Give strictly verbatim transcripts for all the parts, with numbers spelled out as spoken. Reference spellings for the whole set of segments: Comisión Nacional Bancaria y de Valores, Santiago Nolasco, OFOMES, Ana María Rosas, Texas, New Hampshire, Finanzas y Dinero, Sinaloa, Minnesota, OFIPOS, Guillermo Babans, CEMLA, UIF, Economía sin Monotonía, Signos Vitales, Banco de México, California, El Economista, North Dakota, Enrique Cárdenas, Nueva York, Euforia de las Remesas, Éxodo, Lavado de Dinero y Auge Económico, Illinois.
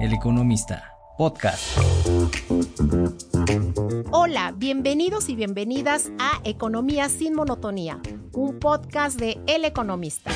El Economista Podcast. Hola, bienvenidos y bienvenidas a Economía sin Monotonía, un podcast de El Economista.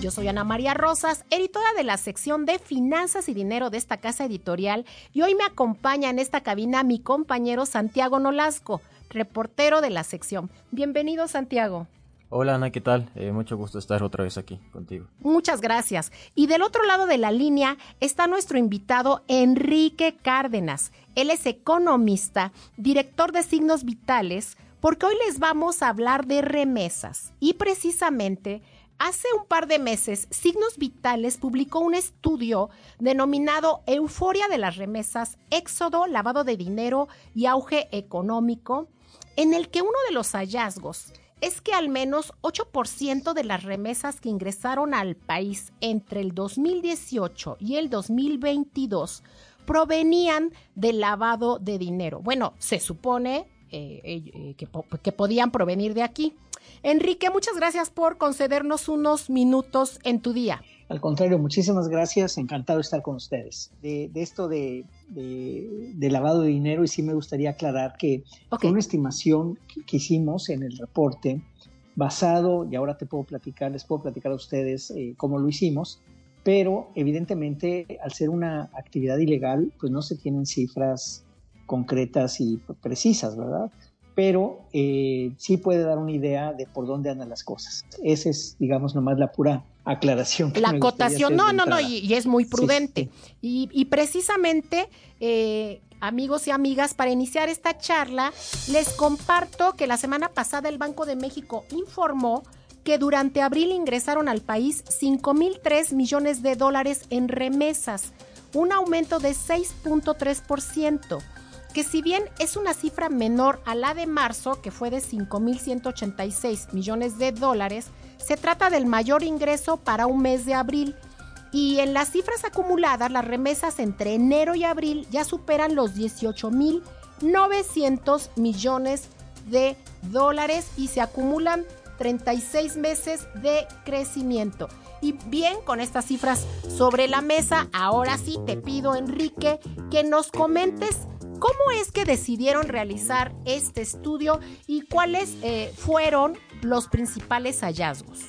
Yo soy Ana María Rosas, editora de la sección de Finanzas y Dinero de esta casa editorial, y hoy me acompaña en esta cabina mi compañero Santiago Nolasco, reportero de la sección. Bienvenido, Santiago. Hola, Ana, ¿qué tal? Eh, mucho gusto estar otra vez aquí contigo. Muchas gracias. Y del otro lado de la línea está nuestro invitado Enrique Cárdenas. Él es economista, director de Signos Vitales, porque hoy les vamos a hablar de remesas y precisamente... Hace un par de meses, Signos Vitales publicó un estudio denominado Euforia de las Remesas, Éxodo, Lavado de Dinero y Auge Económico, en el que uno de los hallazgos es que al menos ocho por ciento de las remesas que ingresaron al país entre el dos mil dieciocho y el dos mil veintidós provenían del lavado de dinero. Bueno, se supone eh, eh, que, que podían provenir de aquí. Enrique, muchas gracias por concedernos unos minutos en tu día. Al contrario, muchísimas gracias, encantado de estar con ustedes. De, de esto de, de, de lavado de dinero, y sí me gustaría aclarar que okay. Fue una estimación que, que hicimos en el reporte basado, y ahora te puedo platicar, les puedo platicar a ustedes eh, cómo lo hicimos, pero evidentemente al ser una actividad ilegal, pues no se tienen cifras concretas y precisas, ¿verdad? Pero eh, sí puede dar una idea de por dónde andan las cosas. Esa es, digamos, nomás la pura aclaración. La acotación, no, no, no, y, y es muy prudente. Sí. Y, y precisamente, eh, amigos y amigas, para iniciar esta charla, les comparto que la semana pasada el Banco de México informó que durante abril ingresaron al país cinco mil tres millones de dólares en remesas, un aumento de seis punto tres por ciento. Que si bien es una cifra menor a la de marzo, que fue de cinco mil ciento ochenta y seis millones de dólares, se trata del mayor ingreso para un mes de abril. Y en las cifras acumuladas, las remesas entre enero y abril ya superan los dieciocho mil novecientos millones de dólares y se acumulan treinta y seis meses de crecimiento. Y bien, con estas cifras sobre la mesa, ahora sí te pido, Enrique, que nos comentes ¿cómo es que decidieron realizar este estudio y cuáles eh, fueron los principales hallazgos?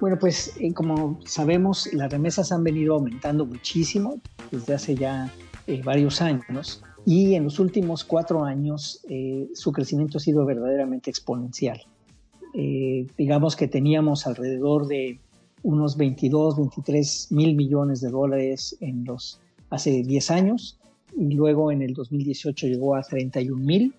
Bueno, pues eh, como sabemos, las remesas han venido aumentando muchísimo desde hace ya eh, varios años, y en los últimos cuatro años eh, su crecimiento ha sido verdaderamente exponencial. Eh, digamos que teníamos alrededor de unos veintidós, veintitrés mil millones de dólares en los, hace diez años, y luego en el dos mil dieciocho llegó a treinta y un mil,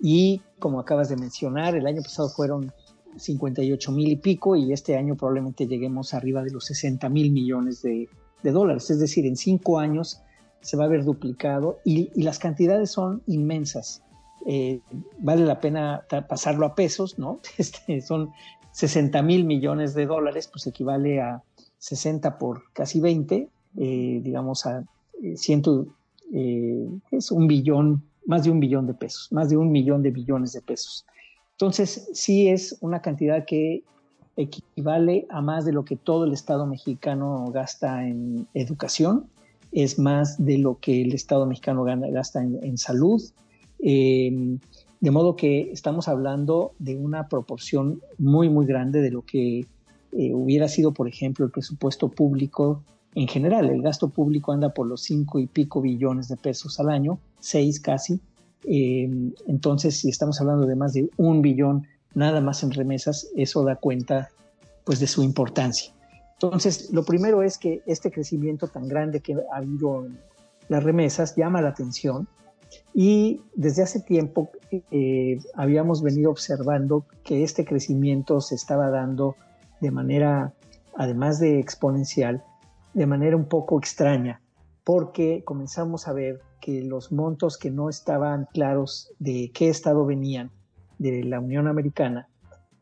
y como acabas de mencionar, el año pasado fueron cincuenta y ocho mil y pico, y este año probablemente lleguemos arriba de los sesenta mil millones de, de dólares, es decir, en cinco años se va a haber duplicado, y, y las cantidades son inmensas. Eh, vale la pena pasarlo a pesos, ¿no? Este, son sesenta mil millones de dólares, pues equivale a sesenta por casi veinte, eh, digamos a cien. Eh, es un billón, más de un billón de pesos, más de un millón de billones de pesos. Entonces, sí es una cantidad que equivale a más de lo que todo el Estado mexicano gasta en educación, es más de lo que el Estado mexicano gana, gasta en, en salud, eh, de modo que estamos hablando de una proporción muy, muy grande de lo que eh, hubiera sido, por ejemplo, el presupuesto público. En general, el gasto público anda por los cinco y pico billones de pesos al año, seis casi. Eh, entonces, si estamos hablando de más de un billón, nada más en remesas, eso da cuenta, pues, de su importancia. Entonces, lo primero es que este crecimiento tan grande que ha habido en las remesas llama la atención, y desde hace tiempo eh, habíamos venido observando que este crecimiento se estaba dando de manera, además de exponencial, de manera un poco extraña, porque comenzamos a ver que los montos que no estaban claros de qué estado venían de la Unión Americana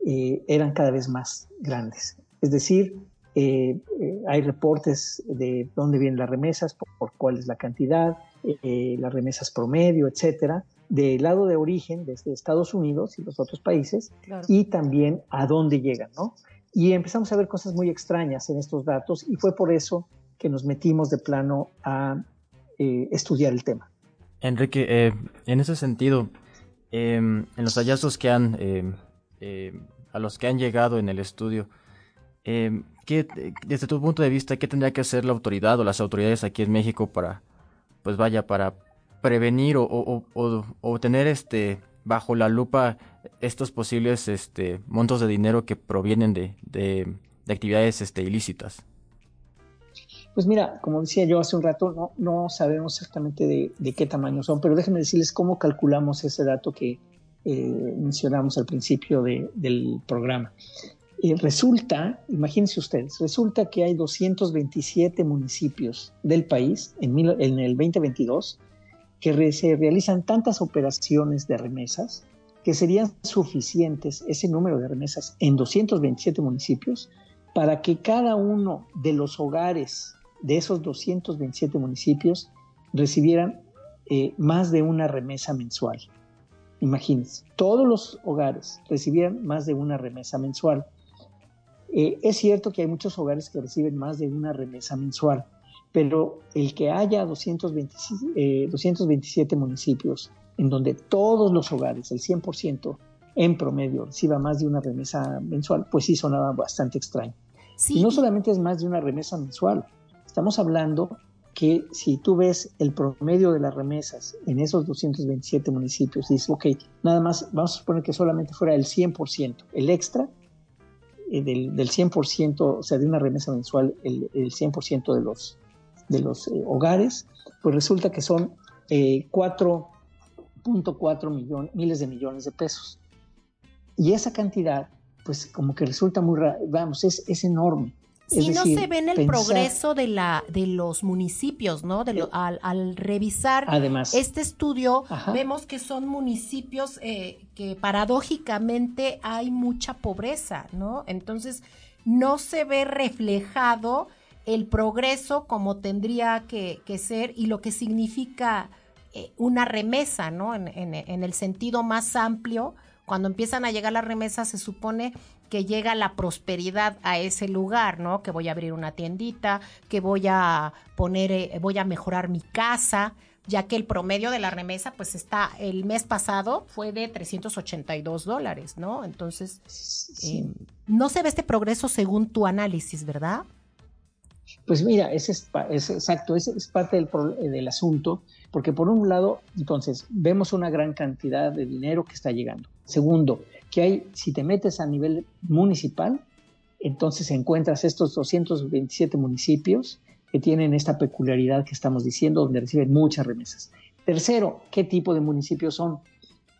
eh, eran cada vez más grandes. Es decir, eh, eh, hay reportes de dónde vienen las remesas, por, por cuál es la cantidad, eh, las remesas promedio, etcétera, del lado de origen desde Estados Unidos y los otros países, claro. Y también a dónde llegan, ¿no? Y empezamos a ver cosas muy extrañas en estos datos y fue por eso que nos metimos de plano a eh, estudiar el tema. Enrique, eh, en ese sentido, eh, en los hallazgos que han, eh, eh, a los que han llegado en el estudio, eh, ¿qué, desde tu punto de vista, qué tendría que hacer la autoridad o las autoridades aquí en México para, pues vaya, para prevenir o, o, o, o tener este bajo la lupa estos posibles este, montos de dinero que provienen de, de, de actividades este, ilícitas? Pues mira, como decía yo hace un rato, no, no sabemos exactamente de, de qué tamaño son, pero déjenme decirles cómo calculamos ese dato que eh, mencionamos al principio de, del programa. Eh, resulta, imagínense ustedes, resulta que hay doscientos veintisiete municipios del país en, mil, en el veinte veintidós que re, se realizan tantas operaciones de remesas que serían suficientes ese número de remesas en doscientos veintisiete municipios para que cada uno de los hogares de esos doscientos veintisiete municipios recibieran eh, más de una remesa mensual. Imagínense, todos los hogares recibieran más de una remesa mensual. Eh, es cierto que hay muchos hogares que reciben más de una remesa mensual, pero el que haya doscientos veintisiete municipios en donde todos los hogares, el cien por ciento en promedio, reciba más de una remesa mensual, pues sí sonaba bastante extraño. Sí. Y no solamente es más de una remesa mensual, estamos hablando que si tú ves el promedio de las remesas en esos doscientos veintisiete municipios, dices, ok, nada más, vamos a suponer que solamente fuera el cien por ciento, el extra eh, del, del cien por ciento, o sea, de una remesa mensual, el, el cien por ciento de los, de los eh, hogares, pues resulta que son eh, cuatro punto cuatro millones, miles de millones de pesos. Y esa cantidad, pues como que resulta muy raro, vamos, es, es enorme. Si sí, no se ve en el pensar, progreso de la de los municipios, ¿no? De lo, al, al revisar además, este estudio, ajá, vemos que son municipios eh, que paradójicamente hay mucha pobreza, ¿no? Entonces no se ve reflejado el progreso como tendría que, que ser y lo que significa eh, una remesa, ¿no? En, en, en el sentido más amplio, cuando empiezan a llegar las remesas se supone que llega la prosperidad a ese lugar, ¿no? Que voy a abrir una tiendita, que voy a poner, eh, voy a mejorar mi casa, ya que el promedio de la remesa, pues está, el mes pasado fue de trescientos ochenta y dos dólares, ¿no? Entonces, sí. eh, no se ve este progreso según tu análisis, ¿verdad? Pues mira, es, es, es exacto, es, es parte del, del asunto, porque por un lado, entonces, vemos una gran cantidad de dinero que está llegando. Segundo, que hay, si te metes a nivel municipal, entonces encuentras estos doscientos veintisiete municipios que tienen esta peculiaridad que estamos diciendo, donde reciben muchas remesas. Tercero, ¿qué tipo de municipios son?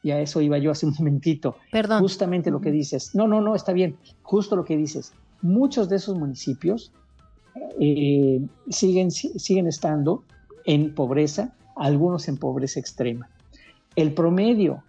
Y a eso iba yo hace un momentito. Perdón. Justamente lo que dices. No, no, no, está bien. Justo lo que dices. Muchos de esos municipios eh, siguen, siguen estando en pobreza, algunos en pobreza extrema. El promedio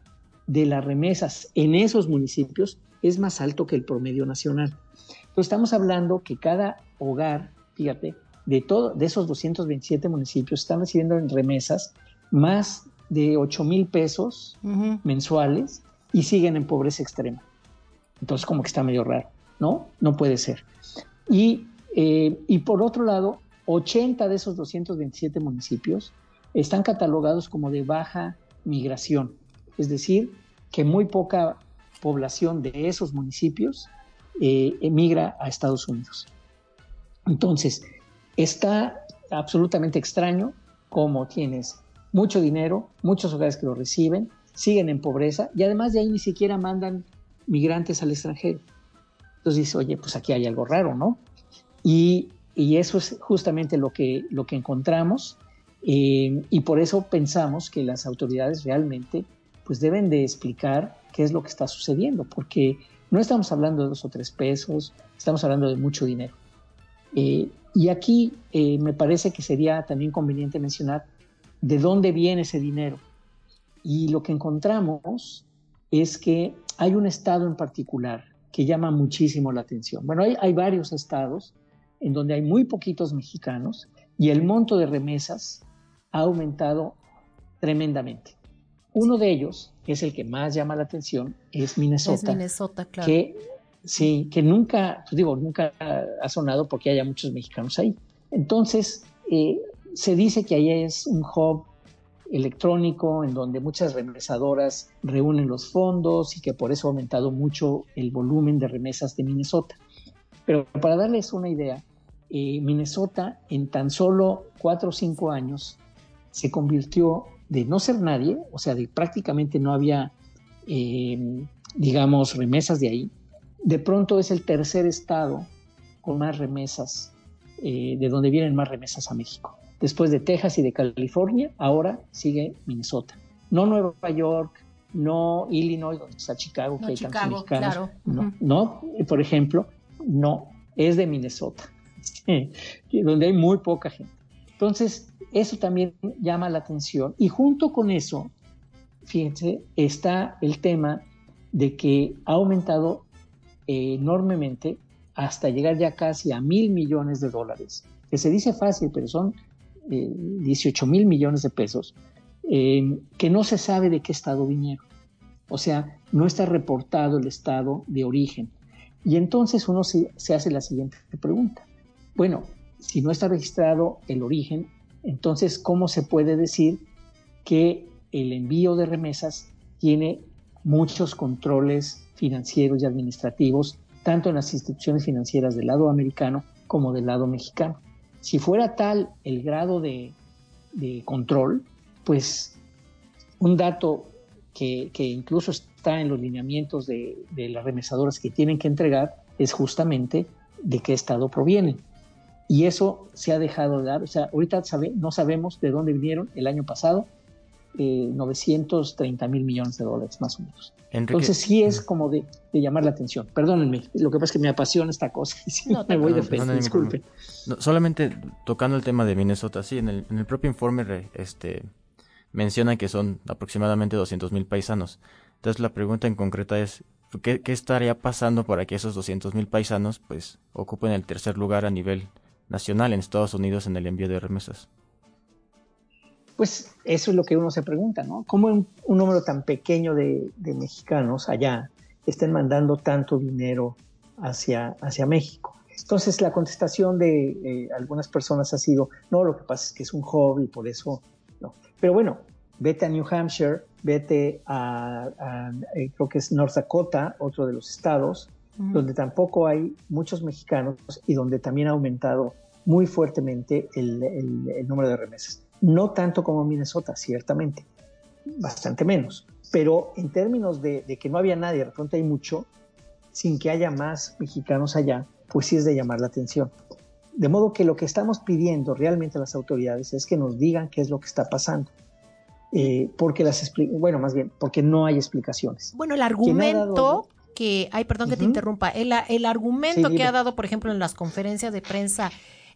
de las remesas en esos municipios es más alto que el promedio nacional. Entonces estamos hablando que cada hogar, fíjate, de, todo, de esos doscientos veintisiete municipios están recibiendo en remesas más de ocho mil pesos uh-huh. mensuales y siguen en pobreza extrema. Entonces como que está medio raro, ¿no? No puede ser. Y, eh, y por otro lado, ochenta de esos doscientos veintisiete municipios están catalogados como de baja migración. Es decir, que muy poca población de esos municipios eh, emigra a Estados Unidos. Entonces, está absolutamente extraño cómo tienes mucho dinero, muchos hogares que lo reciben, siguen en pobreza y además de ahí ni siquiera mandan migrantes al extranjero. Entonces dices, oye, pues aquí hay algo raro, ¿no? Y, y eso es justamente lo que, lo que encontramos eh, y por eso pensamos que las autoridades realmente pues deben de explicar qué es lo que está sucediendo, porque no estamos hablando de dos o tres pesos, estamos hablando de mucho dinero. Eh, y aquí eh, me parece que sería también conveniente mencionar de dónde viene ese dinero. Y lo que encontramos es que hay un estado en particular que llama muchísimo la atención. Bueno, hay, hay varios estados en donde hay muy poquitos mexicanos y el monto de remesas ha aumentado tremendamente. Uno de ellos, que es el que más llama la atención, es Minnesota. Es Minnesota, claro. Que sí, que nunca, pues digo, nunca ha sonado porque haya muchos mexicanos ahí. Entonces, eh, se dice que ahí es un hub electrónico en donde muchas remesadoras reúnen los fondos y que por eso ha aumentado mucho el volumen de remesas de Minnesota. Pero para darles una idea, eh, Minnesota en tan solo cuatro o cinco años se convirtió de no ser nadie, o sea, de prácticamente no había, eh, digamos, remesas de ahí. De pronto es el tercer estado con más remesas, eh, de donde vienen más remesas a México. Después de Texas y de California, ahora sigue Minnesota. No Nueva York, no Illinois, donde está Chicago, no, que hay tantos mexicanos. Claro. No, uh-huh. no, por ejemplo, no, es de Minnesota, donde hay muy poca gente. Entonces, eso también llama la atención. Y junto con eso, fíjense, está el tema de que ha aumentado enormemente hasta llegar ya casi a mil millones de dólares, que se dice fácil, pero son eh, dieciocho mil millones de pesos, eh, que no se sabe de qué estado vinieron. O sea, no está reportado el estado de origen. Y entonces uno se, se hace la siguiente pregunta. Bueno, si no está registrado el origen, entonces, ¿cómo se puede decir que el envío de remesas tiene muchos controles financieros y administrativos, tanto en las instituciones financieras del lado americano como del lado mexicano? Si fuera tal el grado de, de control, pues un dato que, que incluso está en los lineamientos de, de las remesadoras que tienen que entregar es justamente de qué estado provienen. Y eso se ha dejado de dar. O sea, ahorita sabe, no sabemos de dónde vinieron el año pasado, Eh, novecientos treinta mil millones de dólares más o menos. Enrique, entonces sí es como de, de llamar la atención. Perdónenme, lo que pasa es que me apasiona esta cosa y sí, no, me voy no, de frente, no, no, disculpen. No, solamente tocando el tema de Minnesota, sí, en el, en el propio informe re, este, menciona que son aproximadamente doscientos mil paisanos. Entonces la pregunta en concreta es, ¿qué, qué estaría pasando para que esos doscientos mil paisanos pues ocupen el tercer lugar a nivel nacional en Estados Unidos en el envío de remesas? Pues eso es lo que uno se pregunta, ¿no? ¿Cómo un, un número tan pequeño de, de mexicanos allá estén mandando tanto dinero hacia, hacia México? Entonces la contestación de eh, algunas personas ha sido, no, lo que pasa es que es un hobby, por eso no. Pero bueno, vete a New Hampshire, vete a, a, a creo que es North Dakota, otro de los estados, uh-huh. donde tampoco hay muchos mexicanos y donde también ha aumentado muy fuertemente el, el, el número de remesas. No tanto como Minnesota, ciertamente, bastante menos, pero en términos de, de que no había nadie, de pronto hay mucho, sin que haya más mexicanos allá, pues sí es de llamar la atención. De modo que lo que estamos pidiendo realmente a las autoridades es que nos digan qué es lo que está pasando, eh, porque las expli- bueno, más bien, porque no hay explicaciones. Bueno, el argumento que, ay, perdón que uh-huh. te interrumpa, el, el argumento sí, que ha dado, por ejemplo, en las conferencias de prensa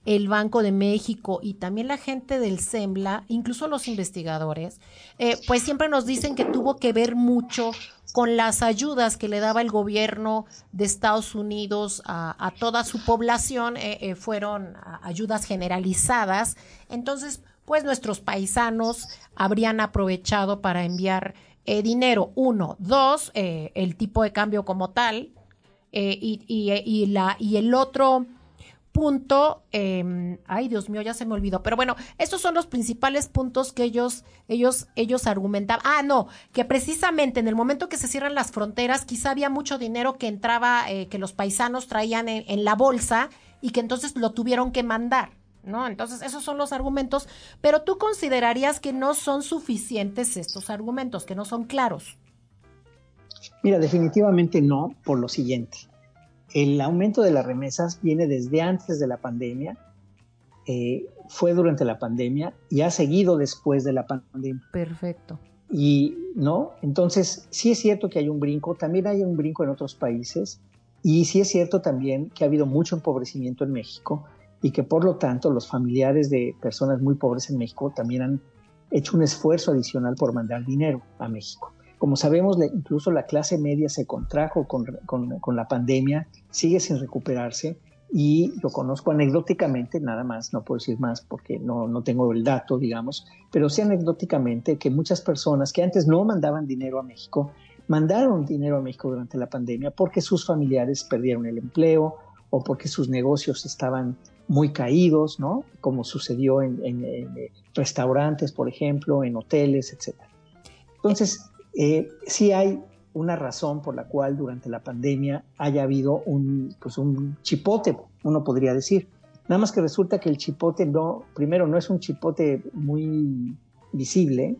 el Banco de México y también la gente del CEMLA, incluso los investigadores, eh, pues siempre nos dicen que tuvo que ver mucho con las ayudas que le daba el gobierno de Estados Unidos a, a toda su población, eh, eh, fueron ayudas generalizadas. Entonces, pues nuestros paisanos habrían aprovechado para enviar eh, dinero. Uno, dos, eh, el tipo de cambio como tal, eh, y, y, y, la, y el otro... punto, eh, ay Dios mío, ya se me olvidó, pero bueno, estos son los principales puntos que ellos, ellos, ellos argumentaban. Ah, no, que precisamente en el momento que se cierran las fronteras, quizá había mucho dinero que entraba, eh, que los paisanos traían en, en la bolsa y que entonces lo tuvieron que mandar, ¿no? Entonces, esos son los argumentos, pero tú considerarías que no son suficientes estos argumentos, que no son claros. Mira, definitivamente no, por lo siguiente. El aumento de las remesas viene desde antes de la pandemia, eh, fue durante la pandemia y ha seguido después de la pandemia. Perfecto. Y, ¿no? Entonces, sí es cierto que hay un brinco, también hay un brinco en otros países y sí es cierto también que ha habido mucho empobrecimiento en México y que, por lo tanto, los familiares de personas muy pobres en México también han hecho un esfuerzo adicional por mandar dinero a México. Como sabemos, incluso la clase media se contrajo con, con, con la pandemia, sigue sin recuperarse y lo conozco anecdóticamente, nada más, no puedo decir más porque no, no tengo el dato, digamos, pero sí anecdóticamente que muchas personas que antes no mandaban dinero a México mandaron dinero a México durante la pandemia porque sus familiares perdieron el empleo o porque sus negocios estaban muy caídos, ¿no? Como sucedió en, en, en restaurantes, por ejemplo, en hoteles, etcétera. Entonces, eh, sí hay una razón por la cual durante la pandemia haya habido un, pues un chipote, uno podría decir. Nada más que resulta que el chipote, no, primero, no es un chipote muy visible,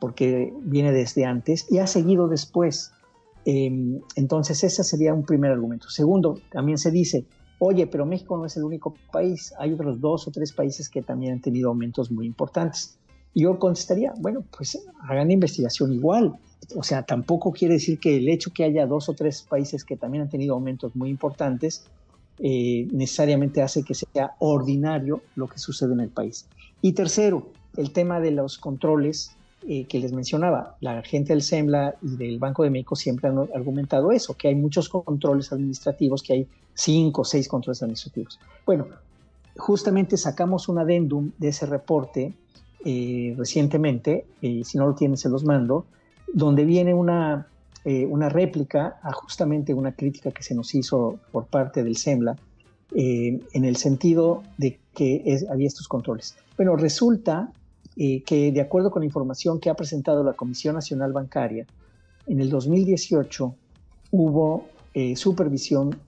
porque viene desde antes y ha seguido después. Eh, entonces, ese sería un primer argumento. Segundo, también se dice, oye, pero México no es el único país, hay otros dos o tres países que también han tenido aumentos muy importantes. Y yo contestaría, bueno, pues hagan investigación igual. O sea, tampoco quiere decir que el hecho que haya dos o tres países que también han tenido aumentos muy importantes eh, necesariamente hace que sea ordinario lo que sucede en el país. Y tercero, el tema de los controles eh, que les mencionaba. La gente del CEMLA y del Banco de México siempre han argumentado eso, que hay muchos controles administrativos, que hay cinco o seis controles administrativos. Bueno, justamente sacamos un adendum de ese reporte eh, recientemente, eh, si no lo tienen se los mando, donde viene una, eh, una réplica a justamente una crítica que se nos hizo por parte del CEMLA eh, en el sentido de que es, había estos controles. Bueno, resulta eh, que de acuerdo con la información que ha presentado la Comisión Nacional Bancaria, en el dos mil dieciocho hubo eh, supervisión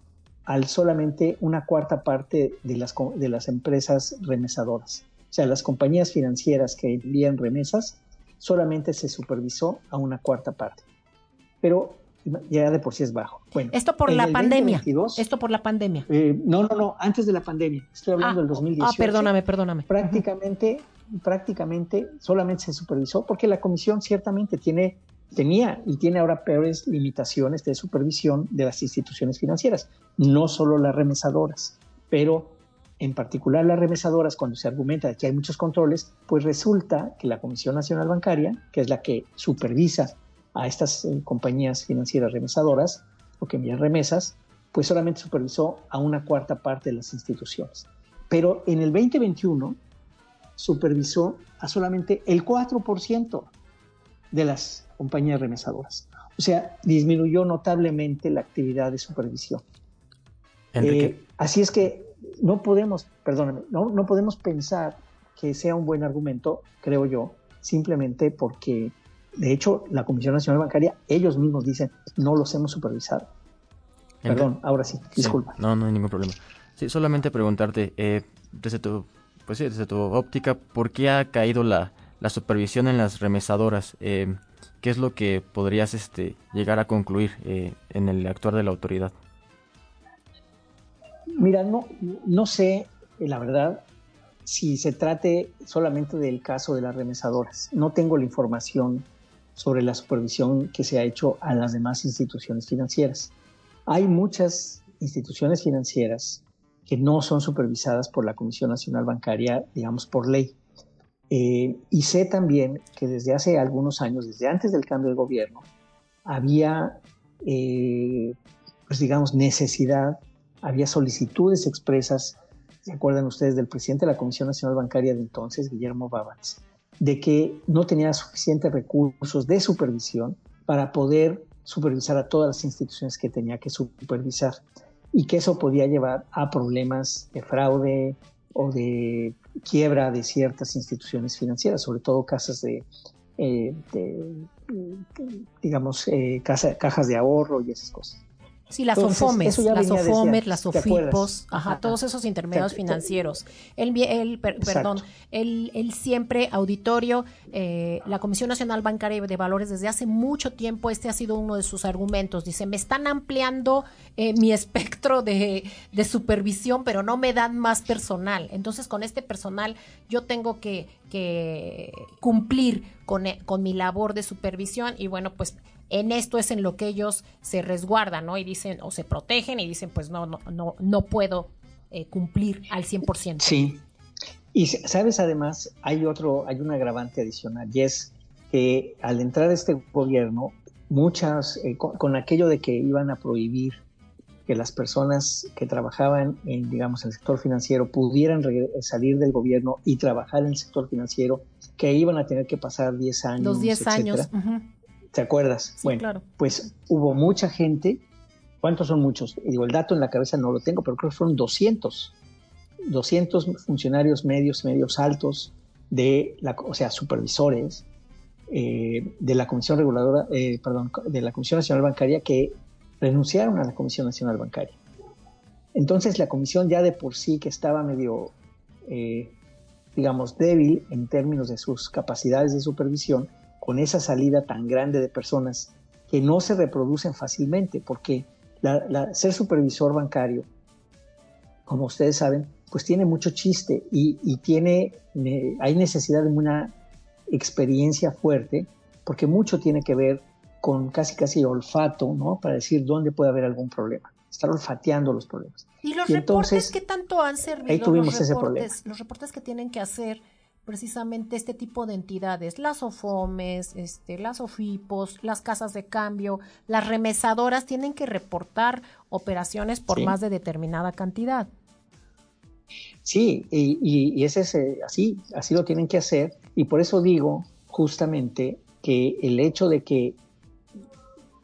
al solamente una cuarta parte de las, de las empresas remesadoras. O sea, las compañías financieras que envían remesas solamente se supervisó a una cuarta parte. Pero ya de por sí es bajo. Bueno, esto por la pandemia. veinte veintidós, esto por la pandemia. Eh, no, no, no, antes de la pandemia. Estoy hablando ah, del dos mil dieciocho. Ah, perdóname, perdóname. Prácticamente, uh-huh. prácticamente solamente se supervisó porque la comisión ciertamente tiene, tenía y tiene ahora peores limitaciones de supervisión de las instituciones financieras, no solo las remesadoras, pero en particular las remesadoras, cuando se argumenta de que hay muchos controles, pues resulta que la Comisión Nacional Bancaria, que es la que supervisa a estas eh, compañías financieras remesadoras o que envían remesas, pues solamente supervisó a una cuarta parte de las instituciones. Pero en el veinte veintiuno supervisó a solamente el cuatro por ciento de las compañías remesadoras. O sea, disminuyó notablemente la actividad de supervisión. Eh, así es que No podemos, perdóname, no, no podemos pensar que sea un buen argumento, creo yo, simplemente porque, de hecho, la Comisión Nacional Bancaria, ellos mismos dicen, no los hemos supervisado. Ent- Perdón, ahora sí, disculpa. Sí, no, no hay ningún problema. Sí, solamente preguntarte, eh, desde tu, pues sí, desde tu óptica, ¿por qué ha caído la, la supervisión en las remesadoras? Eh, ¿qué es lo que podrías este, llegar a concluir eh, en el actuar de la autoridad? Mira, no, no sé, la verdad, si se trate solamente del caso de las remesadoras. No tengo la información sobre la supervisión que se ha hecho a las demás instituciones financieras. Hay muchas instituciones financieras que no son supervisadas por la Comisión Nacional Bancaria, digamos, por ley. Eh, y sé también que desde hace algunos años, desde antes del cambio de gobierno, había, eh, pues digamos, necesidad. Había solicitudes expresas, ¿se acuerdan ustedes del presidente de la Comisión Nacional Bancaria de entonces, Guillermo Babans, de que no tenía suficientes recursos de supervisión para poder supervisar a todas las instituciones que tenía que supervisar y que eso podía llevar a problemas de fraude o de quiebra de ciertas instituciones financieras, sobre todo casas de, eh, de digamos, eh, casa, cajas de ahorro y esas cosas. Sí, las Entonces, OFOMES, las OFOMES, las OFIPOS, ajá, ajá. todos esos intermediarios Exacto. financieros. Él, él, per, perdón, él, él siempre auditorio, eh, la Comisión Nacional Bancaria y de Valores desde hace mucho tiempo, este ha sido uno de sus argumentos. Dice, me están ampliando eh, mi espectro de, de supervisión, pero no me dan más personal. Entonces, con este personal yo tengo que, que cumplir con, con mi labor de supervisión y bueno, pues... En esto es en lo que ellos se resguardan, ¿no? Y dicen, o se protegen y dicen, pues no, no, no, no puedo eh, cumplir al cien por ciento. Sí. Y sabes, además, hay otro, hay un agravante adicional, y es que al entrar este gobierno, muchas, eh, con, con aquello de que iban a prohibir que las personas que trabajaban en, digamos, el sector financiero pudieran re- salir del gobierno y trabajar en el sector financiero, que iban a tener que pasar diez años, Los diez etcétera, años, ajá. Uh-huh. ¿Te acuerdas? Sí, bueno, claro. Pues hubo mucha gente. ¿Cuántos son muchos? Digo, el dato en la cabeza no lo tengo, pero creo que fueron doscientos funcionarios medios, medios altos, de la, o sea, supervisores eh, de la Comisión Reguladora, eh, perdón, de la Comisión Nacional Bancaria, que renunciaron a la Comisión Nacional Bancaria. Entonces, la comisión ya de por sí que estaba medio, eh, digamos, débil en términos de sus capacidades de supervisión, con esa salida tan grande de personas que no se reproducen fácilmente, porque la, la, ser supervisor bancario, como ustedes saben, pues tiene mucho chiste y, y tiene, eh, hay necesidad de una experiencia fuerte, porque mucho tiene que ver con casi casi olfato, ¿no? Para decir dónde puede haber algún problema, estar olfateando los problemas. ¿Y los y reportes entonces, qué tanto han servido? Ahí tuvimos los reportes, ese problema. Los reportes que tienen que hacer precisamente este tipo de entidades, las OFOMES, este, las OFIPOS, las casas de cambio, las remesadoras tienen que reportar operaciones por sí. más de determinada cantidad. Sí, y, y, y ese es eh, así, así lo tienen que hacer, y por eso digo justamente que el hecho de que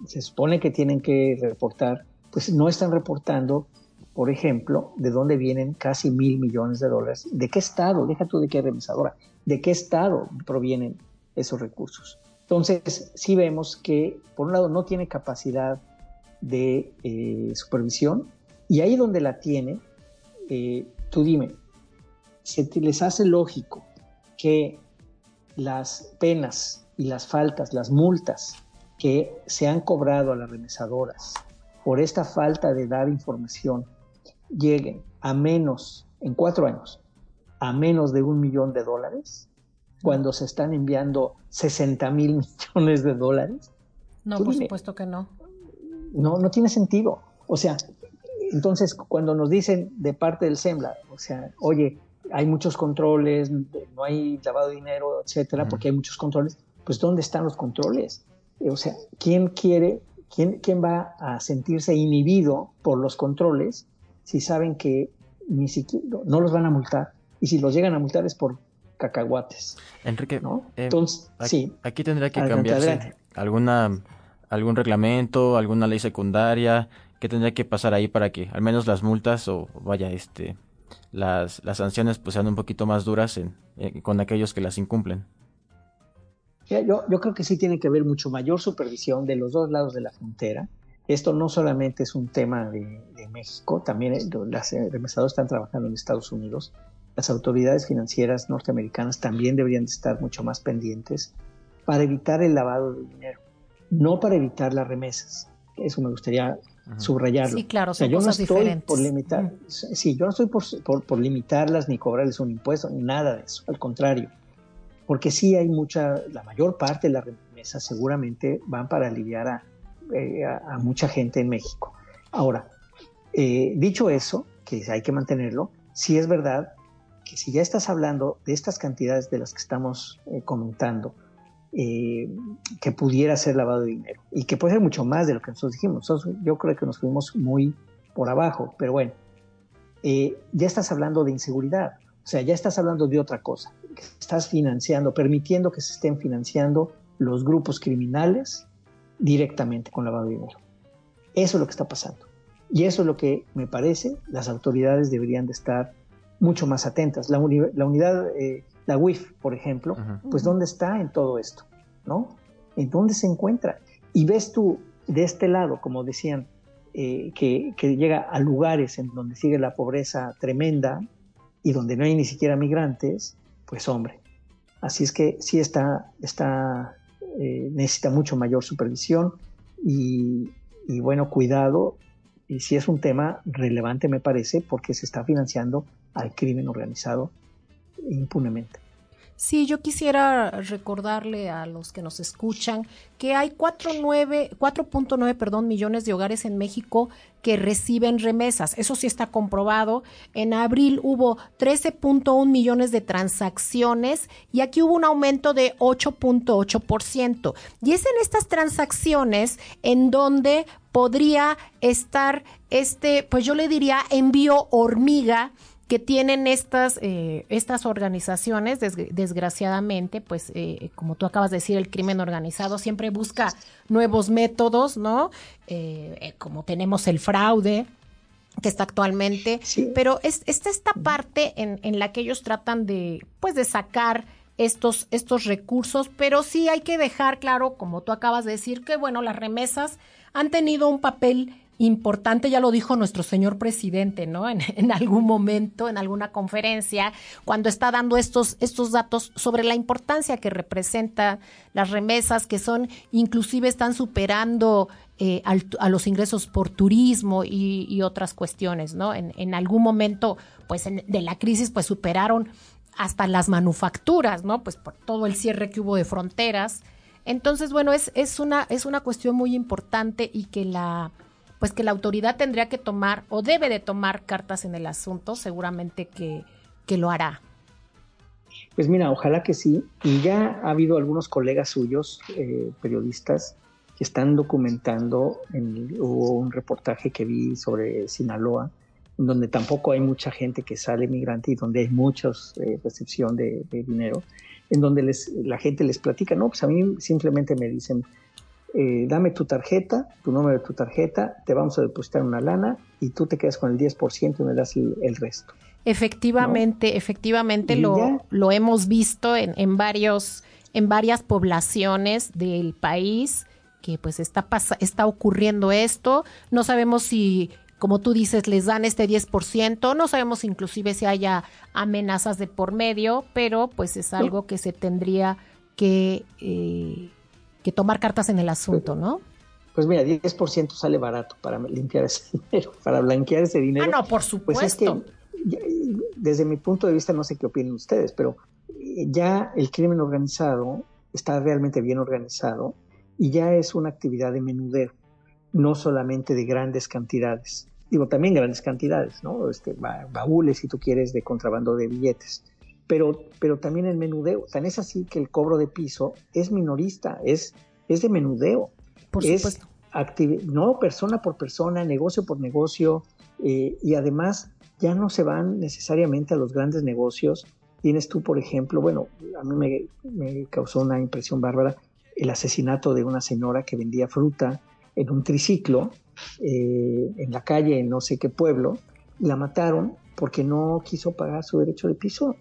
se supone que tienen que reportar, pues no están reportando. Por ejemplo, de dónde vienen casi mil millones de dólares, de qué estado, deja tú de qué remesadora, de qué estado provienen esos recursos. Entonces, sí vemos que, por un lado, no tiene capacidad de eh, supervisión, y ahí donde la tiene, eh, tú dime, ¿se te les hace lógico que las penas y las faltas, las multas que se han cobrado a las remesadoras por esta falta de dar información lleguen a menos, en cuatro años, a menos de un millón de dólares, cuando se están enviando sesenta mil millones de dólares? No, por dime? supuesto que no. No, no tiene sentido. O sea, entonces, cuando nos dicen de parte del CEMLA, o sea, oye, hay muchos controles, no hay lavado de dinero, etcétera, mm. porque hay muchos controles, pues, ¿dónde están los controles? O sea, ¿quién quiere... ¿Quién, ¿Quién va a sentirse inhibido por los controles si saben que ni siquiera no los van a multar? Y si los llegan a multar es por cacahuates. Enrique, ¿no? eh, Entonces, aquí, sí, aquí tendría que adelante, cambiarse adelante. alguna algún reglamento, alguna ley secundaria. ¿Qué tendría que pasar ahí para que al menos las multas o vaya este las las sanciones pues sean un poquito más duras en, eh, con aquellos que las incumplen? Yo, yo creo que sí tiene que haber mucho mayor supervisión de los dos lados de la frontera. Esto no solamente es un tema de, de México, también las remesadoras están trabajando en Estados Unidos. Las autoridades financieras norteamericanas también deberían estar mucho más pendientes para evitar el lavado de dinero, no para evitar las remesas. Eso me gustaría Ajá. subrayarlo. Sí, claro, son o sea, cosas yo no estoy diferentes. Por limitar, sí, yo no estoy por, por, por limitarlas ni cobrarles un impuesto ni nada de eso, al contrario. Porque sí hay mucha, la mayor parte de las remesas seguramente van para aliviar a, eh, a, a mucha gente en México. Ahora, eh, dicho eso, que hay que mantenerlo, sí es verdad que si ya estás hablando de estas cantidades de las que estamos eh, comentando, eh, que pudiera ser lavado de dinero, y que puede ser mucho más de lo que nosotros dijimos. Nosotros, yo creo que nos fuimos muy por abajo, pero bueno, eh, ya estás hablando de inseguridad. O sea, ya estás hablando de otra cosa, que estás financiando, permitiendo que se estén financiando los grupos criminales directamente con lavado de dinero. Eso es lo que está pasando. Y eso es lo que, me parece, las autoridades deberían de estar mucho más atentas. La, uni- la unidad, eh, la U I F, por ejemplo, uh-huh. pues ¿dónde está en todo esto? ¿No? ¿En dónde se encuentra? Y ves tú, de este lado, como decían, eh, que, que llega a lugares en donde sigue la pobreza tremenda, y donde no hay ni siquiera migrantes, pues hombre. Así es que sí está, está eh, necesita mucho mayor supervisión y, y bueno, cuidado. Y sí es un tema relevante, me parece, porque se está financiando al crimen organizado impunemente. Sí, yo quisiera recordarle a los que nos escuchan que hay cuatro punto nueve, perdón, millones de hogares en México que reciben remesas. Eso sí está comprobado. En abril hubo trece punto uno millones de transacciones y aquí hubo un aumento de ocho punto ocho por ciento. Y es en estas transacciones en donde podría estar este, pues yo le diría envío hormiga, que tienen estas, eh, estas organizaciones, des, desgraciadamente, pues eh, como tú acabas de decir, el crimen organizado siempre busca nuevos métodos, ¿no? Eh, eh, como tenemos el fraude que está actualmente, sí. Pero es, es esta parte en, en la que ellos tratan de, pues, de sacar estos, estos recursos, pero sí hay que dejar claro, como tú acabas de decir, que bueno, las remesas han tenido un papel importante, ya lo dijo nuestro señor presidente, ¿no? En, en algún momento, en alguna conferencia, cuando está dando estos, estos datos sobre la importancia que representan las remesas, que son, inclusive están superando eh, al, a los ingresos por turismo y, y otras cuestiones, ¿no? En, en algún momento, pues, en, de la crisis, pues, superaron hasta las manufacturas, ¿no? Pues por todo el cierre que hubo de fronteras. Entonces, bueno, es, es una, es una cuestión muy importante y que la... pues que la autoridad tendría que tomar o debe de tomar cartas en el asunto, seguramente que, que lo hará. Pues mira, ojalá que sí. Y ya ha habido algunos colegas suyos, eh, periodistas, que están documentando, en, hubo un reportaje que vi sobre Sinaloa, donde tampoco hay mucha gente que sale migrante y donde hay muchos eh, recepción de, de dinero, en donde les, la gente les platica, no, pues a mí simplemente me dicen, Eh, dame tu tarjeta, tu número de tu tarjeta, te vamos a depositar una lana y tú te quedas con el diez por ciento y me das el, el resto. Efectivamente, ¿no? efectivamente lo, lo hemos visto en, en, varios, en varias poblaciones del país que pues está, pas- está ocurriendo esto. No sabemos si, como tú dices, les dan este diez por ciento, no sabemos inclusive si haya amenazas de por medio, pero pues es algo que se tendría que... Eh, que tomar cartas en el asunto, ¿no? Pues mira, diez por ciento sale barato para limpiar ese dinero, para blanquear ese dinero. Ah, no, por supuesto. Pues es que, desde mi punto de vista, no sé qué opinen ustedes, pero ya el crimen organizado está realmente bien organizado y ya es una actividad de menudeo, no solamente de grandes cantidades. Digo, también grandes cantidades, ¿no? Este, baúles, si tú quieres, de contrabando de billetes. Pero, pero también el menudeo, tan es así que el cobro de piso es minorista, es, es de menudeo. Por supuesto. Es activi- no, persona por persona, negocio por negocio, eh, y además ya no se van necesariamente a los grandes negocios. Tienes tú, por ejemplo, bueno, a mí me, me causó una impresión bárbara el asesinato de una señora que vendía fruta en un triciclo, eh, en la calle, en no sé qué pueblo, la mataron porque no quiso pagar su derecho de piso.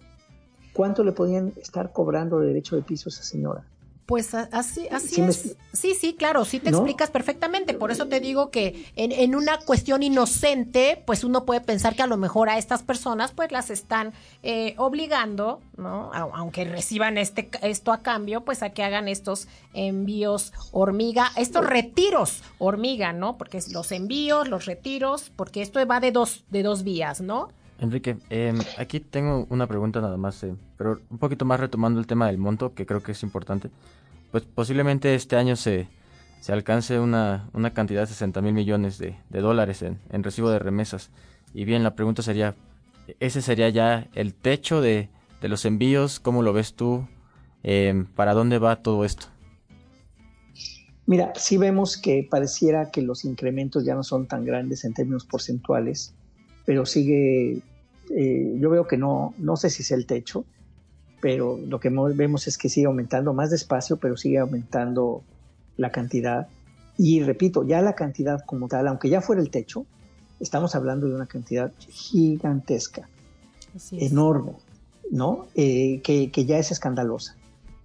¿Cuánto le podían estar cobrando de derecho de piso a esa señora? Pues así, así ¿Sí es. Me... Sí, sí, claro, sí te ¿No? explicas perfectamente. Por eso te digo que en, en una cuestión inocente, pues uno puede pensar que a lo mejor a estas personas pues las están eh, obligando, ¿no? A, aunque reciban este esto a cambio, pues a que hagan estos envíos hormiga, estos retiros hormiga, ¿no? Porque es los envíos, los retiros, porque esto va de dos, de dos vías, ¿no? Enrique, eh, aquí tengo una pregunta nada más, eh, pero un poquito más retomando el tema del monto, que creo que es importante. Pues posiblemente este año se, se alcance una, una cantidad de sesenta mil millones de, de dólares en, en recibo de remesas. Y bien, la pregunta sería, ¿ese sería ya el techo de, de los envíos? ¿Cómo lo ves tú? Eh, ¿Para dónde va todo esto? Mira, sí vemos que pareciera que los incrementos ya no son tan grandes en términos porcentuales, pero sigue... Eh, yo veo que no, no sé si es el techo, pero lo que vemos es que sigue aumentando más despacio, pero sigue aumentando la cantidad. Y repito, ya la cantidad como tal, aunque ya fuera el techo, estamos hablando de una cantidad gigantesca, enorme, ¿no? Eh, que, que ya es escandalosa.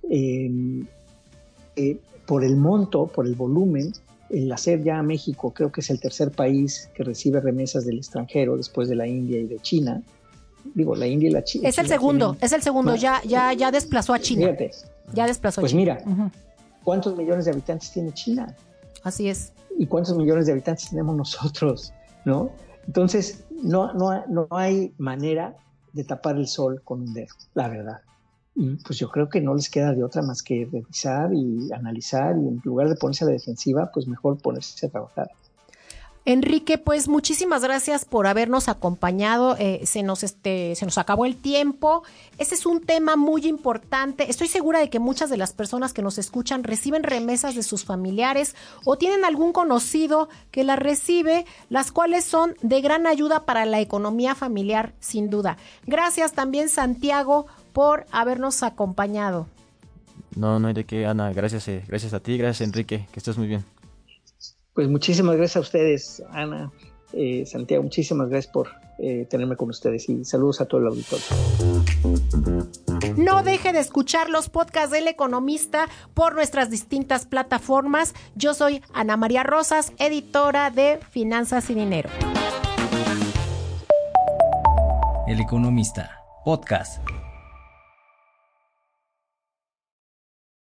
Eh, eh, por el monto, por el volumen, el hacer ya a México, creo que es el tercer país que recibe remesas del extranjero después de la India y de China. Digo, la India y la China. Es el segundo, es el segundo, ya, ya, ya desplazó a China. Fíjate. Ya desplazó a China. Pues mira, uh-huh. ¿Cuántos millones de habitantes tiene China? Así es. ¿Y cuántos millones de habitantes tenemos nosotros? ¿No? Entonces, no, no, no hay manera de tapar el sol con un dedo, la verdad. Y pues yo creo que no les queda de otra más que revisar y analizar, y en lugar de ponerse a la defensiva, pues mejor ponerse a trabajar. Enrique, pues muchísimas gracias por habernos acompañado. Eh, se nos este se nos acabó el tiempo. Ese es un tema muy importante. Estoy segura de que muchas de las personas que nos escuchan reciben remesas de sus familiares o tienen algún conocido que las recibe, las cuales son de gran ayuda para la economía familiar, sin duda. Gracias también, Santiago, por habernos acompañado. No, no hay de qué, Ana. Gracias, eh, gracias a ti, gracias, Enrique. Que estés muy bien. Pues muchísimas gracias a ustedes, Ana, eh, Santiago, muchísimas gracias por eh, tenerme con ustedes y saludos a todo el auditorio. No deje de escuchar los podcasts del Economista por nuestras distintas plataformas. Yo soy Ana María Rosas, editora de Finanzas y Dinero. El Economista, podcast.